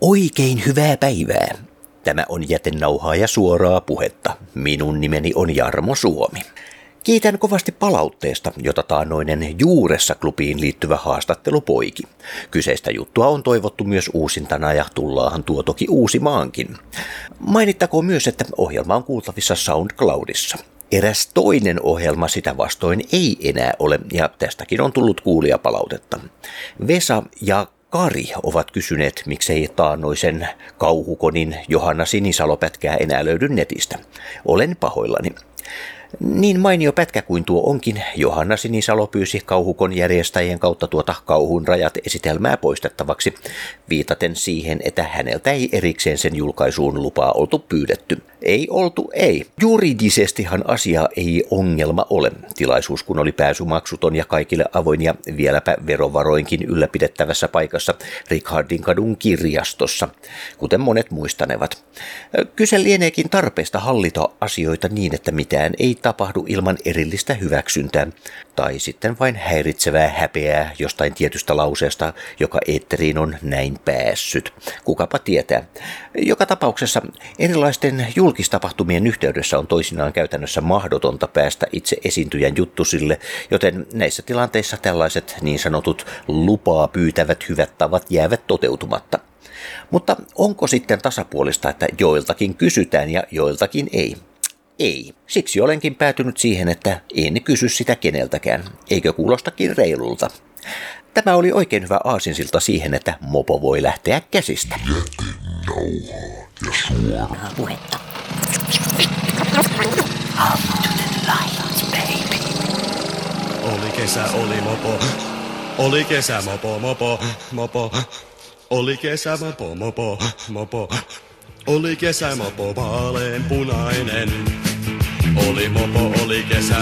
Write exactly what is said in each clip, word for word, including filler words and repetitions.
Oikein hyvää päivää. Tämä on jätenauhaa ja suoraa puhetta. Minun nimeni on Jarmo Suomi. Kiitän kovasti palautteesta, jota taannoinen Juuressa-klubiin liittyvä haastattelu poiki. Kyseistä juttua on toivottu myös uusintana ja tullaahan tuo toki Uusimaankin. Mainittakoon myös, että ohjelma on kuultavissa SoundCloudissa. Eräs toinen ohjelma sitä vastoin ei enää ole ja tästäkin on tullut kuulijapalautetta. Vesa ja Kari ovat kysyneet, miksei taannoisen kauhukonin Johanna Sinisalo-pätkää enää löydy netistä. Olen pahoillani. Niin mainio pätkä kuin tuo onkin, Johanna Sinisalo pyysi kauhukon järjestäjien kautta tuota kauhun rajat -esitelmää poistettavaksi, viitaten siihen, että häneltä ei erikseen sen julkaisuun lupaa oltu pyydetty. Ei oltu, ei. Juridisestihan asia ei ongelma ole. Tilaisuus kun oli pääsymaksuton ja kaikille avoin ja vieläpä verovaroinkin ylläpidettävässä paikassa Richardinkadun kirjastossa, kuten monet muistanevat. Kyse lieneekin tarpeesta hallita asioita niin, että mitään ei tapahdu ilman erillistä hyväksyntää, tai sitten vain häiritsevää häpeää jostain tietystä lauseesta, joka eetteriin on näin päässyt. Kukapa tietää. Joka tapauksessa erilaisten julkistapahtumien yhteydessä on toisinaan käytännössä mahdotonta päästä itse esiintyjän juttusille, joten näissä tilanteissa tällaiset niin sanotut lupaa pyytävät hyvät tavat jäävät toteutumatta. Mutta onko sitten tasapuolista, että joiltakin kysytään ja joiltakin ei? Ei. Siksi olenkin päätynyt siihen, että en kysy sitä keneltäkään. Eikö kuulostakin reilulta? Tämä oli oikein hyvä aasinsilta siihen, että mopo voi lähteä käsistä. Jätenauhaa ja suoraa puhetta. Oli kesä, oli mopo. Oli kesä, mopo, mopo, mopo. Oli kesä, mopo, mopo, mopo. Oli kesä, mopo, vaaleen punainen. Oli mopo, oli kesä.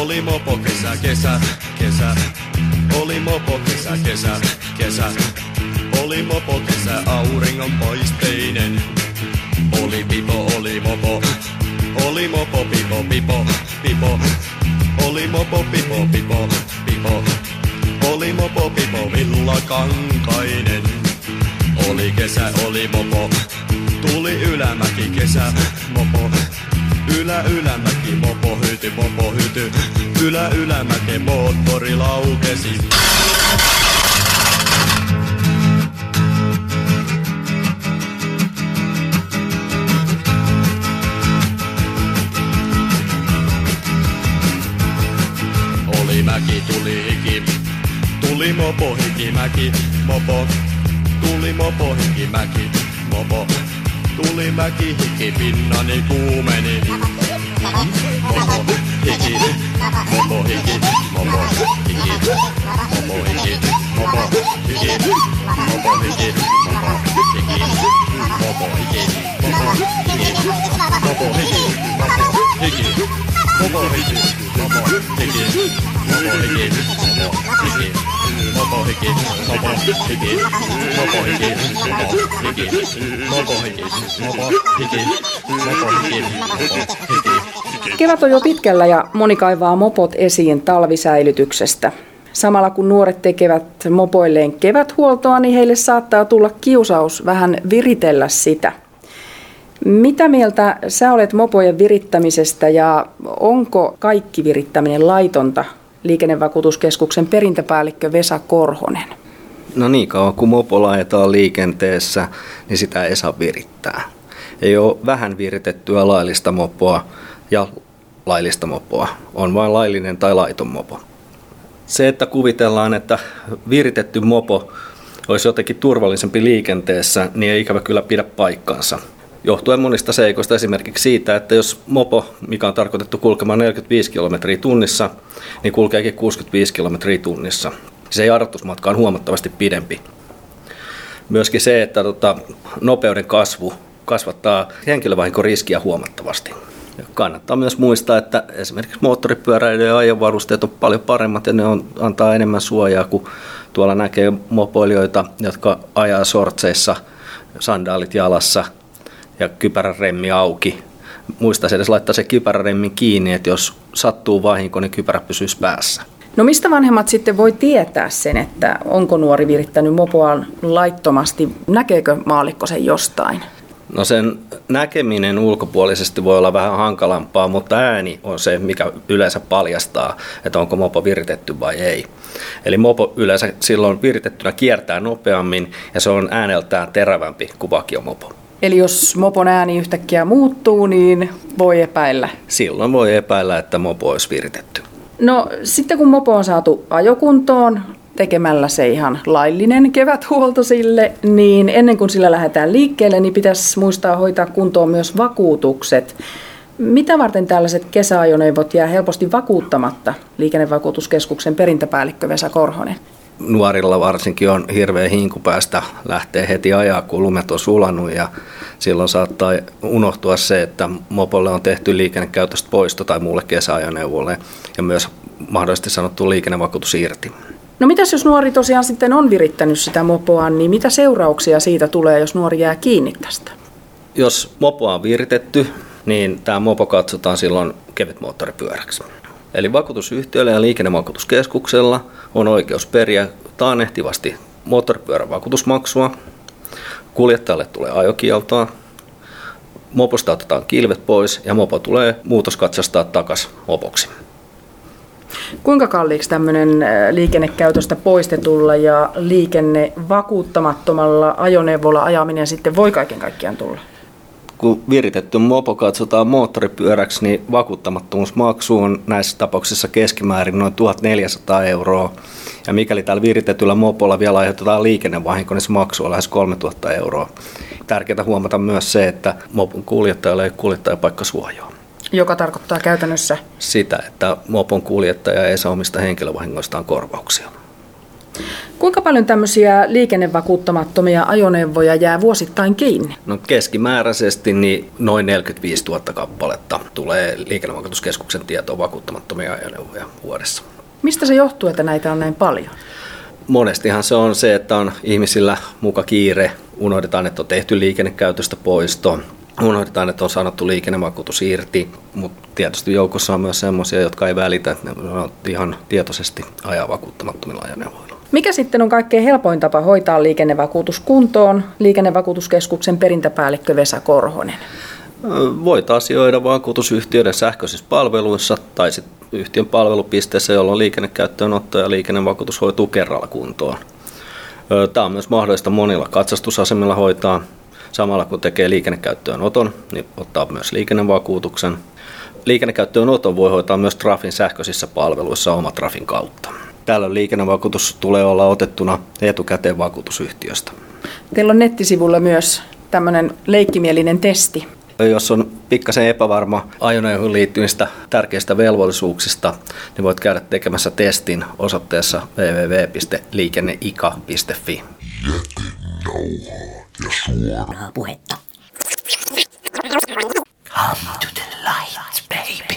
Oli mopo, kesä, kesä, kesä. Oli mopo, kesä, kesä, kesä. Oli mopo, kesä, auringonpaisteinen. Oli pipo, oli mopo. Oli mopo, pipo, pipo, pipo. Oli mopo, pipo, pipo, pipo. Oli mopo, pipo, villakankainen. Oli kesä, oli mopo. Tuli ylämäki kesä, mopo. Ylä ylämäki, mopo hyty, mopo hyty. Ylä ylämäki, moottori laukesi. Oli mäki, tuli hiki. Tuli mopo, hiki, mäki, mopo. Tuli mopo, hiki, mäki, mopo. Tuli mäki, hiki, pinnani kuumeni. Mopo, hiki, mopo, hiki, mopo, hiki, mopo, hiki, mopo, hiki, mopo, hiki, mopo, hiki, mopo, hiki, mopo, hiki. Mopo hiki, mopo hiki, mopo hiki, mopo hiki, mopo hiki, mopo hiki, mopo hiki, mopo hiki, mopo hiki, mopo hiki. Kevät on jo pitkällä ja moni kaivaa mopot esiin talvisäilytyksestä. Samalla kun nuoret tekevät mopoilleen keväthuoltoa, niin heille saattaa tulla kiusaus vähän viritellä sitä. Mitä mieltä sä olet mopojen virittämisestä ja onko kaikki virittäminen laitonta? Liikennevakuutuskeskuksen perintäpäällikkö Vesa Korhonen. No niin kauan kun mopo laitetaan liikenteessä, niin sitä ei saa virittää. Ei ole vähän viritettyä laillista mopoa ja laillista mopoa. On vain laillinen tai laiton mopo. Se, että kuvitellaan, että viritetty mopo olisi jotenkin turvallisempi liikenteessä, niin ei ikävä kyllä pidä paikkaansa. Johtuen monista seikoista, esimerkiksi siitä, että jos mopo, mikä on tarkoitettu kulkemaan neljäkymmentäviisi kilometriä tunnissa, niin kulkeekin kuusikymmentäviisi kilometriä tunnissa. Se jarrutusmatka on huomattavasti pidempi. Myöskin se, että tota, nopeuden kasvu kasvattaa henkilövahinkoriskiä huomattavasti. Ja kannattaa myös muistaa, että esimerkiksi moottoripyöräilijöiden ja ajovarusteet on paljon paremmat ja ne on, antaa enemmän suojaa, kun tuolla näkee mopoilijoita, jotka ajaa sortseissa, sandaalit jalassa ja kypäräremmi auki. Muistaisi edes laittaa se kypäräremmi kiinni, että jos sattuu vahinko, niin kypärä pysyisi päässä. No mistä vanhemmat sitten voi tietää sen, että onko nuori virittänyt mopoaan laittomasti? Näkeekö maallikko sen jostain? No sen näkeminen ulkopuolisesti voi olla vähän hankalampaa, mutta ääni on se, mikä yleensä paljastaa, että onko mopo viritetty vai ei. Eli mopo yleensä silloin viritettynä kiertää nopeammin ja se on ääneltään terävämpi kuin vakiomopo. Eli jos mopon ääni yhtäkkiä muuttuu, niin voi epäillä? Silloin voi epäillä, että mopo olisi viritetty. No sitten kun mopo on saatu ajokuntoon, tekemällä se ihan laillinen keväthuolto sille, niin ennen kuin sillä lähdetään liikkeelle, niin pitäisi muistaa hoitaa kuntoon myös vakuutukset. Mitä varten tällaiset kesäajoneuvot jää helposti vakuuttamatta? Liikennevakuutuskeskuksen perintäpäällikkö Vesa Korhonen. Nuorilla varsinkin on hirveä hinku päästä lähtee heti ajaa, kun lumet on sulanut ja silloin saattaa unohtua se, että mopolle on tehty liikennekäytöstä poisto tai muulle kesäajoneuvolle ja myös mahdollisesti sanottu liikennevakuutus irti. No mitäs jos nuori tosiaan sitten on virittänyt sitä mopoa, niin mitä seurauksia siitä tulee, jos nuori jää kiinni tästä? Jos mopoa on viritetty, niin tämä mopo katsotaan silloin kevytmoottoripyöräksi. Eli vakuutusyhtiöllä ja liikennevakuutuskeskuksella on oikeus periä taannehtivasti moottoripyörän vakuutusmaksua, kuljettajalle tulee ajokieltoa, moposta otetaan kilvet pois ja mopo tulee muutoskatsastaa takaisin mopoksi. Kuinka kalliiksi tämmöinen liikennekäytöstä poistetulla ja liikennevakuuttamattomalla ajoneuvolla ajaminen sitten voi kaiken kaikkiaan tulla? Kun viritetty mopo katsotaan moottoripyöräksi, niin vakuuttamattomuusmaksu on näissä tapauksissa keskimäärin noin tuhatneljäsataa euroa. Ja mikäli tällä viritetyllä mopolla vielä aiheutetaan liikennevahinko, niin se maksu on lähes kolmetuhatta euroa. Tärkeää huomata myös se, että mopon kuljettajalle ei kuljettajapaikkasuojaa. Joka tarkoittaa käytännössä? Sitä, että mopon kuljettaja ei saa omista henkilövahingoistaan korvauksia. Kuinka paljon tämmöisiä liikennevakuuttamattomia ajoneuvoja jää vuosittain kiinni? No keskimääräisesti niin noin neljäkymmentäviisituhatta kappaletta tulee liikennevakuutuskeskuksen tietoon vakuuttamattomia ajoneuvoja vuodessa. Mistä se johtuu, että näitä on näin paljon? Monestihan se on se, että on ihmisillä muka kiire, unohdetaan, että on tehty liikennekäytöstä poisto, unohdetaan, että on sanottu liikennevakuutus irti, mutta tietysti joukossa on myös sellaisia, jotka ei välitä, että ne on ihan tietoisesti ajaa vakuuttamattomilla ajoneuvoilla. Mikä sitten on kaikkein helpoin tapa hoitaa liikennevakuutus kuntoon? Liikennevakuutuskeskuksen perintäpäällikkö Vesa Korhonen. Voit asioida vakuutusyhtiöiden sähköisissä palveluissa tai sitten yhtiön palvelupisteessä, jolloin liikennekäyttöönotto ja liikennevakuutus hoituu kerralla kuntoon. Tämä on myös mahdollista monilla katsastusasemilla hoitaa. Samalla kun tekee liikennekäyttöönoton, niin ottaa myös liikennevakuutuksen. Liikennekäyttöönoton voi hoitaa myös Trafin sähköisissä palveluissa oma Trafin kautta. Tällöin liikennevakuutus tulee olla otettuna etukäteen vakuutusyhtiöstä. Teillä on nettisivulla myös tämmöinen leikkimielinen testi. Jos on pikkasen epävarma ajoneuvoon liittyvistä tärkeistä velvollisuuksista, niin voit käydä tekemässä testin osoitteessa double-u double-u double-u piste liikenneika piste fi. Jätinauhaa ja suoraa puhetta. Come to the light, baby.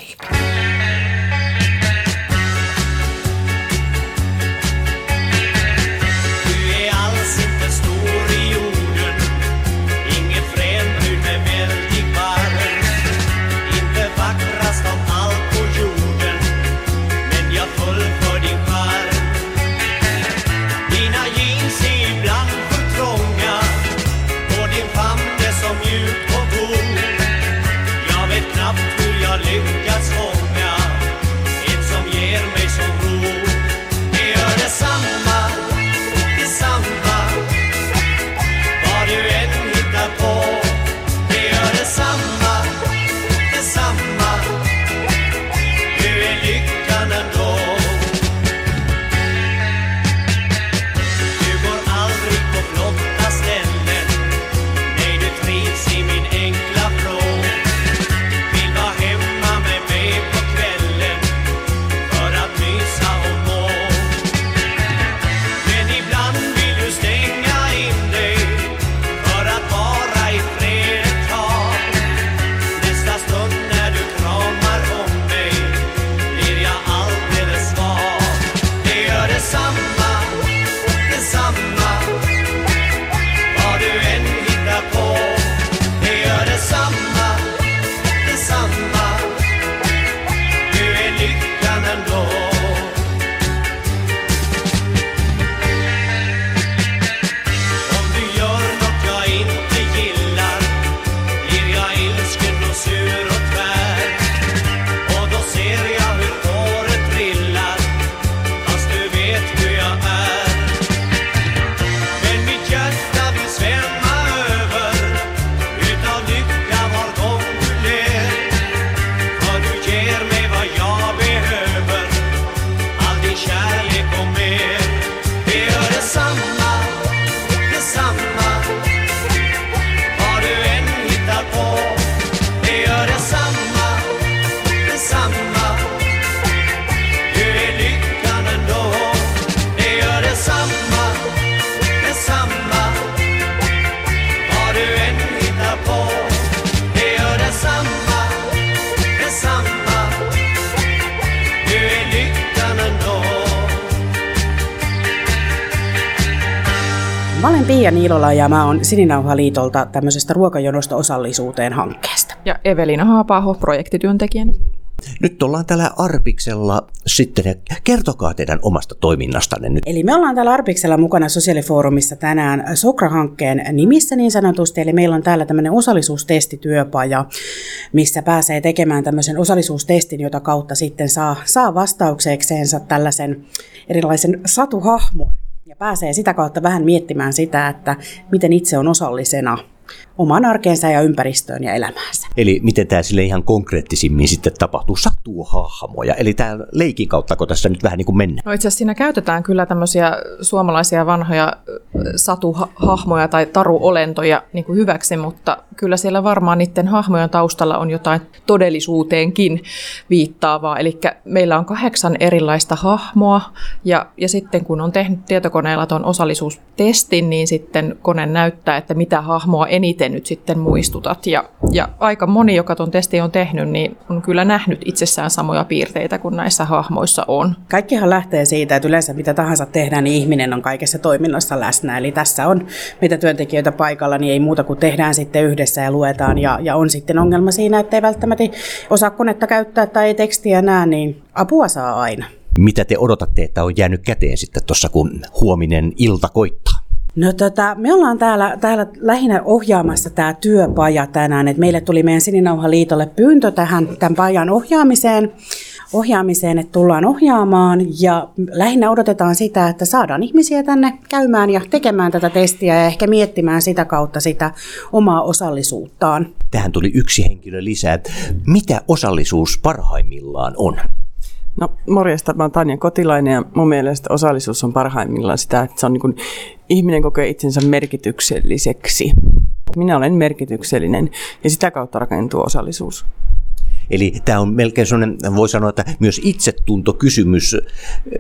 Mä olen Piia Niilola ja mä oon Sininauha-liitolta tämmöisestä ruokajonosta osallisuuteen hankkeesta. Ja Eveliina Haapa-Aho projektityöntekijänä. Nyt ollaan täällä Arpiksella sitten, kertokaa teidän omasta toiminnastanne nyt. Eli me ollaan täällä Arpiksella mukana sosiaalifoorumissa tänään Sokra-hankkeen nimissä niin sanotusti, eli meillä on täällä tämmöinen osallisuustestityöpaja, missä pääsee tekemään tämmöisen osallisuustestin, jota kautta sitten saa, saa vastauksekseensa tällaisen erilaisen satuhahmon ja pääsee sitä kautta vähän miettimään sitä, että miten itse on osallisena omaan arkeensa ja ympäristöön ja elämäänsä. Eli miten tämä sille ihan konkreettisimmin sitten tapahtuu? Sattuu hahmoja. Eli tämä leikin kauttako tässä nyt vähän niin kuin mennään? No itse asiassa siinä käytetään kyllä tämmöisiä suomalaisia vanhoja satuhahmoja tai taruolentoja niin kuin hyväksi, mutta kyllä siellä varmaan niiden hahmojen taustalla on jotain todellisuuteenkin viittaavaa. Eli meillä on kahdeksan erilaista hahmoa ja, ja sitten kun on tehnyt tietokoneella tuon osallisuustestin, niin sitten kone näyttää, että mitä hahmoa eniten nyt sitten muistutat. Ja, ja aika moni, joka tuon testin on tehnyt, niin on kyllä nähnyt itsessään samoja piirteitä kuin näissä hahmoissa on. Kaikkihan lähtee siitä, että yleensä mitä tahansa tehdään, niin ihminen on kaikessa toiminnassa läsnä. Eli tässä on mitä työntekijöitä paikalla, niin ei muuta kuin tehdään sitten yhdessä ja luetaan. Ja, ja on sitten ongelma siinä, että ei välttämättä osaa konetta käyttää tai ei tekstiä näe, niin apua saa aina. Mitä te odotatte, että on jäänyt käteen sitten tuossa, kun huominen ilta koittaa? No tota, me ollaan täällä, täällä lähinnä ohjaamassa tämä työpaja tänään, että meille tuli meidän Sininauha-liitolle pyyntö tähän tämän pajan ohjaamiseen, ohjaamiseen, että tullaan ohjaamaan ja lähinnä odotetaan sitä, että saadaan ihmisiä tänne käymään ja tekemään tätä testiä ja ehkä miettimään sitä kautta sitä omaa osallisuuttaan. Tähän tuli yksi henkilö lisää, että mitä osallisuus parhaimmillaan on? No morjesta, mä oon Tanja Kotilainen ja mun mielestä osallisuus on parhaimmillaan sitä, että se on niin kuin ihminen kokee itsensä merkitykselliseksi. Minä olen merkityksellinen ja sitä kautta rakentuu osallisuus. Eli tämä on melkein sellainen, voi sanoa, että myös itsetuntokysymys.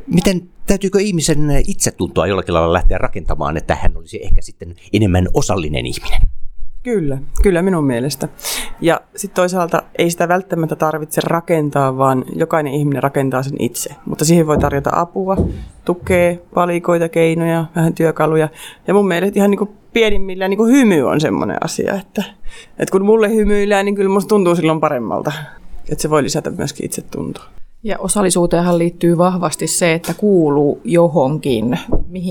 Miten täytyykö ihmisen itsetuntoa jollakin lailla lähteä rakentamaan, että hän olisi ehkä sitten enemmän osallinen ihminen? Kyllä, kyllä minun mielestä. Ja sitten toisaalta ei sitä välttämättä tarvitse rakentaa, vaan jokainen ihminen rakentaa sen itse. Mutta siihen voi tarjota apua, tukea, palikoita, keinoja, vähän työkaluja. Ja mun mielestä ihan niin kuin pienimmillään niin kuin hymy on semmoinen asia, että, että kun mulle hymyillään, niin kyllä musta tuntuu silloin paremmalta. Että se voi lisätä myöskin itsetuntoa. Ja osallisuuteenhan liittyy vahvasti se, että kuuluu johonkin,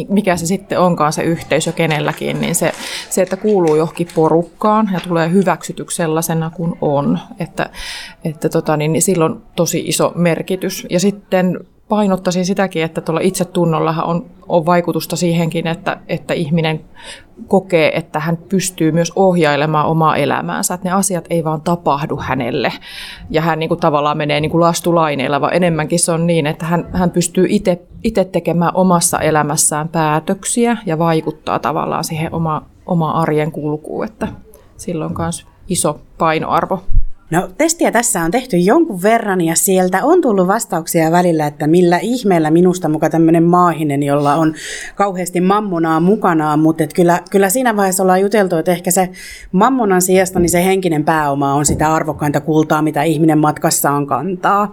mikä se sitten onkaan se yhteisö kenelläkin, niin se, se että kuuluu johonkin porukkaan ja tulee hyväksytyksi sellaisena kuin on, että, että tota, niin silloin on tosi iso merkitys. Ja sitten painottaisin sitäkin, että tuolla itsetunnollahan on, on vaikutusta siihenkin, että, että ihminen kokee, että hän pystyy myös ohjailemaan omaa elämäänsä, että ne asiat ei vaan tapahdu hänelle ja hän niin kuin tavallaan menee niin kuin lastulaineilla, vaan enemmänkin se on niin, että hän, hän pystyy ite, ite tekemään omassa elämässään päätöksiä ja vaikuttaa tavallaan siihen oma, omaan arjen kulkuun, että sillä on myös iso painoarvo. No testiä tässä on tehty jonkun verran ja sieltä on tullut vastauksia välillä, että millä ihmeellä minusta muka tämmöinen maahinen, jolla on kauheasti mammonaa mukanaan, mutta kyllä, kyllä siinä vaiheessa ollaan juteltu, että ehkä se mammonan sijasta niin se henkinen pääoma on sitä arvokkainta kultaa, mitä ihminen matkassaan kantaa.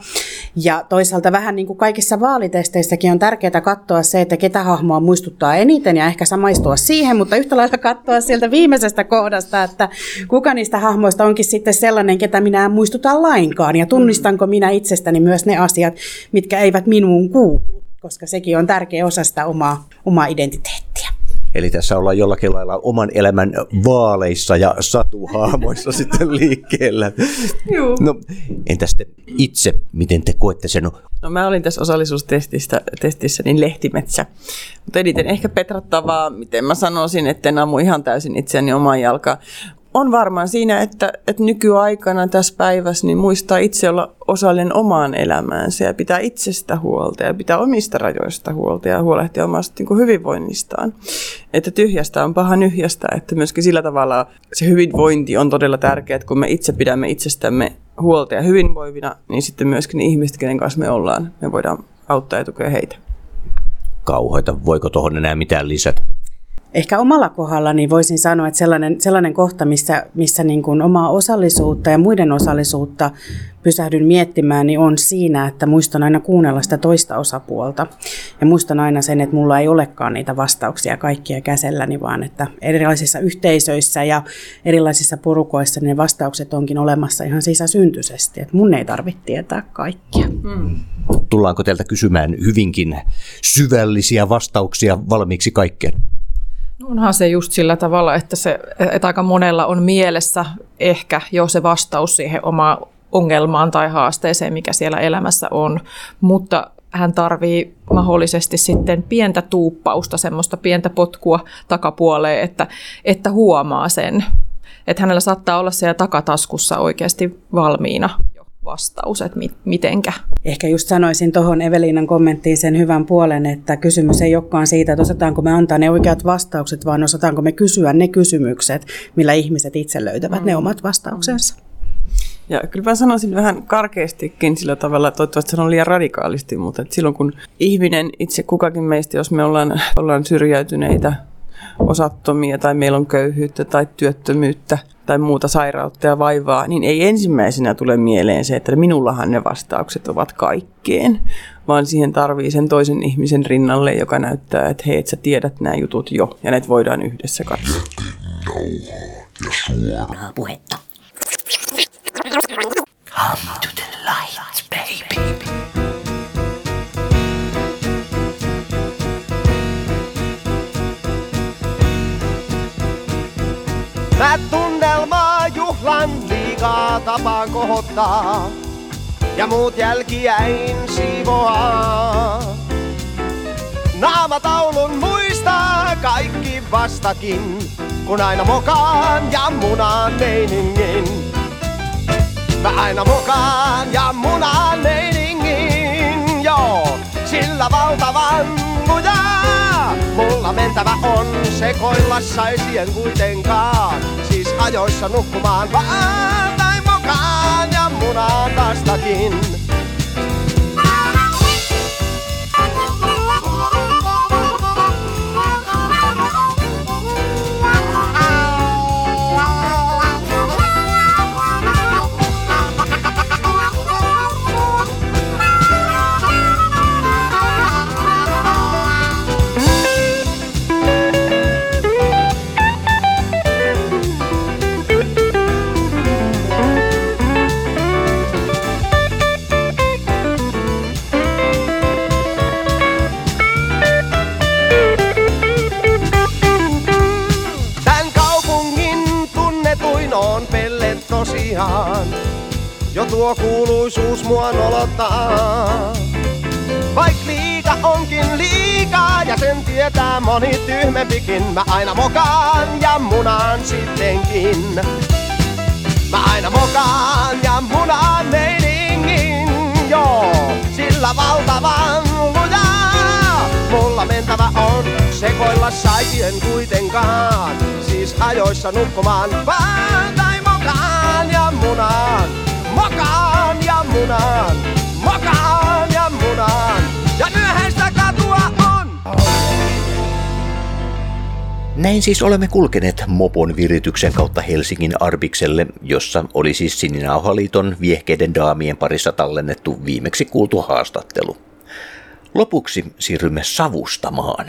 Ja toisaalta vähän niin kuin kaikissa vaalitesteissäkin on tärkeää katsoa se, että ketä hahmoa muistuttaa eniten ja ehkä samaistua siihen, mutta yhtä lailla katsoa sieltä viimeisestä kohdasta, että kuka niistä hahmoista onkin sitten sellainen, ketä minä en muistuta lainkaan ja tunnistanko minä itsestäni myös ne asiat, mitkä eivät minuun kuulu, koska sekin on tärkeä osa sitä omaa, omaa identiteettiä. Eli tässä ollaan jollakin lailla oman elämän vaaleissa ja satuhaamoissa sitten liikkeellä. Joo. No, entä sitten itse, miten te koette sen? No mä olin tässä osallisuustestissä niin lehtimetsä, mutta eniten ehkä petrattavaa, miten mä sanoisin, että en ammu ihan täysin itseäni omaan jalkaan. On varmaan siinä, että, että nykyaikana tässä päivässä niin muistaa itse olla osallinen omaan elämäänsä ja pitää itsestä huolta ja pitää omista rajoista huolta ja huolehtia omasta niin kuin hyvinvoinnistaan. Että tyhjästä on paha nyhjästä, että myöskin sillä tavalla se hyvinvointi on todella tärkeää, että kun me itse pidämme itsestämme huolta ja hyvinvoivina, niin sitten myöskin ne ihmiset, kenen kanssa me ollaan, me voidaan auttaa ja tukea heitä. Kauheita, voiko tuohon enää mitään lisätä? ehkä omalla kohdallani voisin sanoa, että sellainen, sellainen kohta, missä, missä niin kuin omaa osallisuutta ja muiden osallisuutta pysähdyn miettimään, niin on siinä, että muistan aina kuunnella sitä toista osapuolta. Ja muistan aina sen, että mulla ei olekaan niitä vastauksia kaikkia käselläni, vaan että erilaisissa yhteisöissä ja erilaisissa porukoissa ne vastaukset onkin olemassa ihan sisäsyntyisesti. Että mun ei tarvitse tietää kaikkia. Mm. Tullaanko teiltä kysymään hyvinkin syvällisiä vastauksia valmiiksi kaikkeen? Onhan se just sillä tavalla, että, se, että aika monella on mielessä ehkä jo se vastaus siihen omaan ongelmaan tai haasteeseen, mikä siellä elämässä on, mutta hän tarvii mahdollisesti sitten pientä tuuppausta, semmoista pientä potkua takapuoleen, että, että huomaa sen, että hänellä saattaa olla siellä takataskussa oikeasti valmiina vastaus, että mitenkä. Ehkä just sanoisin tuohon Eveliinan kommenttiin sen hyvän puolen, että kysymys ei olekaan siitä, että osataanko me antaa ne oikeat vastaukset, vaan osataanko me kysyä ne kysymykset, millä ihmiset itse löytävät mm. ne omat vastauksensa. Ja kyllä mä sanoisin vähän karkeastikin sillä tavalla, toivottavasti sanon liian radikaalisti, mutta että silloin kun ihminen, itse kukakin meistä, jos me ollaan, ollaan syrjäytyneitä, osattomia tai meillä on köyhyyttä tai työttömyyttä tai muuta sairautta ja vaivaa, niin ei ensimmäisenä tule mieleen se, että minullahan ne vastaukset ovat kaikkeen, vaan siihen tarvii sen toisen ihmisen rinnalle, joka näyttää, että hei, et sä tiedät nämä jutut jo ja ne voidaan yhdessä katsoa. Suoraa puhetta. Come to the light, baby. Mä tunnelmaa juhlan liikaa tapaan kohottaa, ja muut jälkiä en siivoaa. Naamataulun muistaa kaikki vastakin, kun aina mokaan ja munaan meiningin. Mä aina mokaan ja munaan meiningin, joo, sillä valtavan lujaa. Mulla mentävä on sekoilla saisien kuitenkaan, siis ajoissa nukkumaan vaan tai mokaan ja munaan vastakin. Jo tuo kuuluisuus mua nolottaa. Vaik liika onkin liikaa ja sen tietää moni tyhmempikin. Mä aina mokaan ja munaan sittenkin. Mä aina mokaan ja munaan meiningin, joo, sillä valtavan lujaa. Mulla mentävä on sekoilla saikien kuitenkaan, siis ajoissa nukkumaan vaan tai mokaan ja munaan, mokaan ja munaan, mokaan ja munaan, ja myöhäistä katua on! Näin siis olemme kulkeneet mopon virityksen kautta Helsingin Arbikselle, jossa oli siis Sininauha-liiton viehkeiden daamien parissa tallennettu viimeksi kuultu haastattelu. Lopuksi siirrymme savustamaan.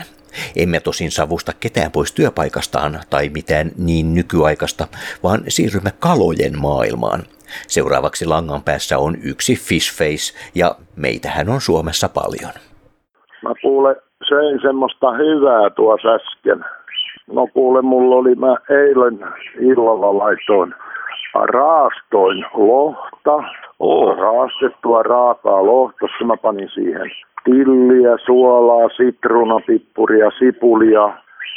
Emme tosin savusta ketään pois työpaikastaan tai mitään niin nykyaikaista, vaan siirrymme kalojen maailmaan. Seuraavaksi langan päässä on yksi fishface, ja meitähän on Suomessa paljon. Mä kuule, söin semmoista hyvää tuossa äsken. No kuule, mulla oli, mä eilen illalla laitoin, raastoin lohta, oh. raastettua raakaa lohta, kun mä panin siihen tilliä, suolaa, sitruunapippuria, sipulia,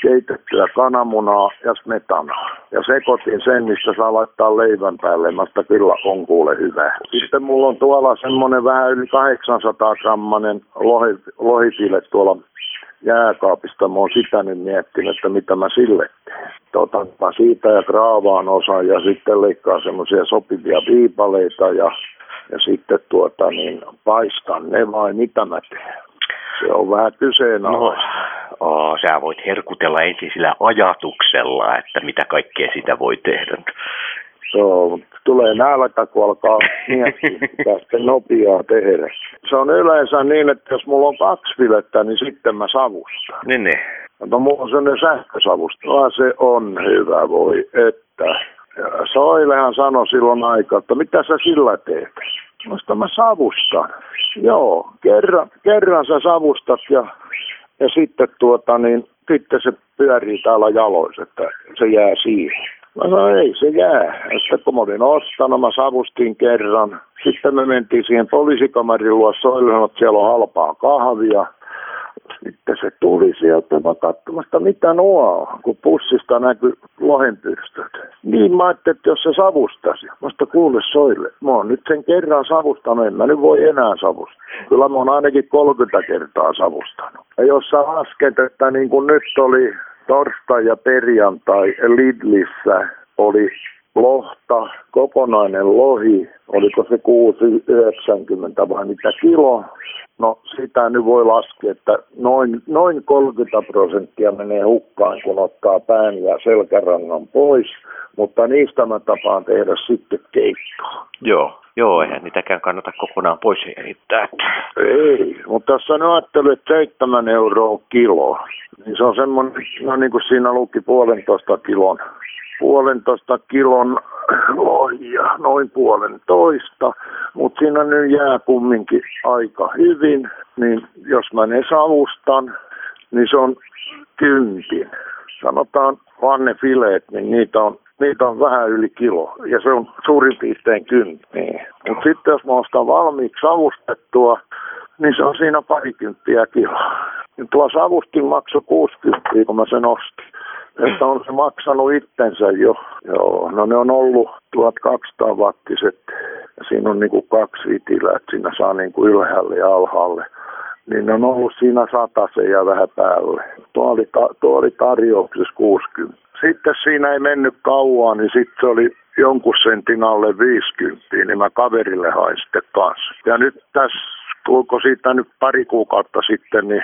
keitettyä kananmunaa ja smetanaa. Ja sekoitin sen, mistä saa laittaa leivän päälle, mutta kyllä on kuule hyvä. Sitten mulla on tuolla semmoinen vähän yli kahdeksansataa grammainen lohi, lohipile tuolla jääkaapista. Mä oon sitä nyt miettinyt, että mitä mä sille teen. Otan mä siitä ja graavaan osan ja sitten leikkaan semmoisia sopivia viipaleita ja... Ja sitten tuota niin, paistan ne vai mitä mä teen. Se on vähän kyseenalaista. No, sä voit herkutella ensin sillä ajatuksella, että mitä kaikkea sitä voi tehdä. Joo, tulee nälkä, kun alkaa miettiä, mitä sitten nopeaa tehdä. Se on yleensä niin, että jos mulla on kaksi filettä, niin sitten mä savustan. Niin, niin. No mulla on sellainen sähkösavusta. No, se on hyvä, voi että. Soilehan sanoi silloin aikaa, että mitä sä sillä teet? No sitä mä savustan. Joo, kerran, kerran sä savustat ja, ja sitten, tuota, niin, sitten se pyörii täällä jaloissa, että se jää siihen. Mä sanoin, ei se jää. Sitten kun mä olin ostanut, mä savustin kerran. Sitten me mentiin siihen poliisikamarin luo soilun, että siellä on halpaa kahvia. Sitten se tuli sieltä, mä katsomasta, mitä nuo on, kun pussista näkyi lohenpyrstöt. Niin mä ajattelin, että jos se savustasi. Mä sitä kuule soille, mä oon nyt sen kerran savustanut, en mä nyt voi enää savustaa. Kyllä mä oon ainakin kolmekymmentä kertaa savustanut. Ja jos sä lasket, että niin kuin nyt oli torstai ja perjantai Lidlissä oli lohta, kokonainen lohi, oliko se kuusi yhdeksänkymmentä vai mitä kilo. No sitä nyt voi laskea, että noin, noin kolmekymmentä prosenttia menee hukkaan, kun ottaa pään ja selkärangan pois, mutta niistä mä tapaan tehdä sitten keikkaa. Joo, joo, eihän niitäkään kannata kokonaan pois heittää. Ei, mutta jos sä ajattelet, että seitsemän euroa kilo, niin se on semmoinen, no niin kuin siinä luki puolentoista kilon. Puolentoista kilon lohia, noin puolentoista, mutta siinä nyt jää kumminkin aika hyvin, niin jos mä ne savustan, niin se on kympin. Sanotaan vaan ne fileet, niin niitä on, niitä on vähän yli kilo, ja se on suurin piirtein kymppi. Niin. Mutta sitten jos mä ostan valmiiksi savustettua, niin se on siinä parikymppiä kiloa. Ja tuo savustin maksoi kuusikymmentä, kun mä sen ostin. Että on se maksanut itsensä jo. Joo, no ne on ollut tuhatkaksisataa wattiset. Siinä on niinku kaksi vitilää, että siinä saa niinku ylhäälle ja alhaalle. Niin ne on ollut siinä satasen ja vähän päälle. Tuo oli, ta- tuo oli tarjouksessa kuusikymmentä. Sitten siinä ei mennyt kauan, niin sitten se oli jonkun sentin alle viisikymmentä, niin mä kaverille hain sitten kanssa. Ja nyt tässä, tulko siitä nyt pari kuukautta sitten, niin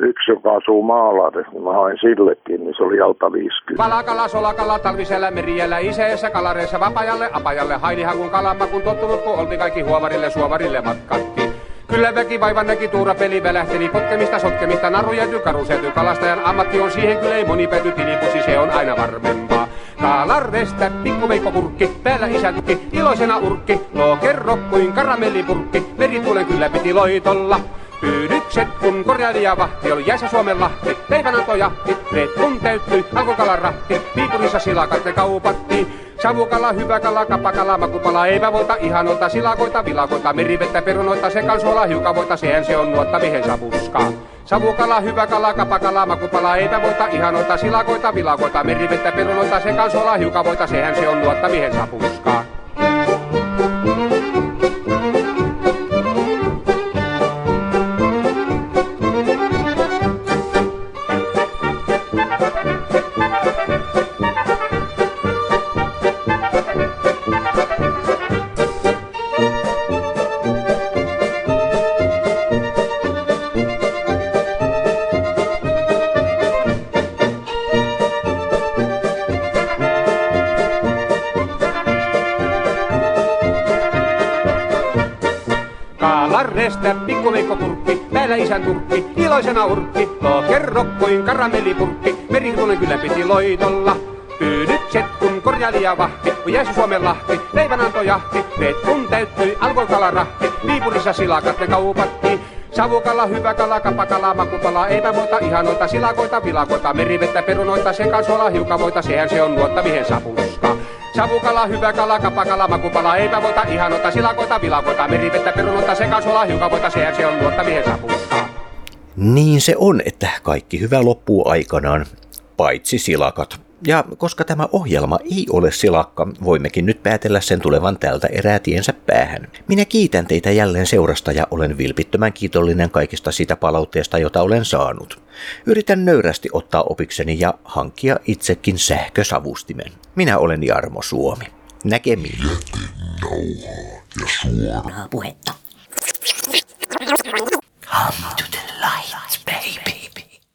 yksi, joka asuu maalaudessa, niin mä hain sillekin, niin se oli alta viisikymmentä. Palakalla, solakalla, talvisellä, meriellä, iseessä, kalareessa, vapajalle, apajalle, hainihakun, kalamakun, tottunut, kun olti kaikki huovarille, suovarille matkatti. Kyllä väki vaivan näki, tuura peli välähteli, potkemista, sotkemista, naru jäty, karu säty, kalastajan ammatti on siihen, kyllä ei moni pääty tilipusi, se on aina varmempaa. Kalarvestä pikkumeikko kurkki, päällä isäntukki, iloisena urkki, loo kerro kuin karamellipurkki, merituulen kyllä piti loitolla. Pyydykset, kun korjailija vahti, oli jäissä Suomen lahti. Leivänantojahti, reet kun täyttyi, alkukalan rahti. Viipurissa silakat ne kaupattiin. Savukala, hyväkala, kapakala, makupala, eivävoita, ihanoita, silakoita, vilakoita, merivettä, perunoita, sekansuola, hiukavoita, sehän se on nuotta, mihin savuskaa. Savukala, hyväkala, kapakala, makupala, eivävoita, ihanoita, silakoita, vilakoita, merivettä, perunoita, sekansuola, hiukavoita, sehän se on nuotta, mihin savuskaa. Turkki, iloisena urkki, tuo kerro kuin karamellipurkki, merituulen kyllä piti loitolla. Pyydykset kun korjailija vahti, kun jäisi Suomen lahti, leivänantojahti, reet kun täyttyi, alkoi kalarahti, Viipurissa silakat ne kaupattiin. Savukala, hyväkala, kapakala, makupala, eivävoita, ihanoita, silakoita, vilakoita, merivettä, perunoita, sekansuola, hiukavoita, sehän se on nuotta, mihin sapuska. Savukala, hyväkala, kapakala, makupala, eivävoita, ihanoita, silakoita, vilakoita, merivettä, perunoita, sekansuola, hiukavoita, sehän se on nuotta, mihin sapuska. Niin se on, että kaikki hyvä loppuu aikanaan, paitsi silakat. Ja koska tämä ohjelma ei ole silakka, voimmekin nyt päätellä sen tulevan tältä erää tiensä päähän. Minä kiitän teitä jälleen seurasta ja olen vilpittömän kiitollinen kaikista sitä palautteesta, jota olen saanut. Yritän nöyrästi ottaa opikseni ja hankkia itsekin sähkösavustimen. Minä olen Jarmo Suomi. Näkemiin. Jätenauhaa ja suoraa puhetta. Come to the light.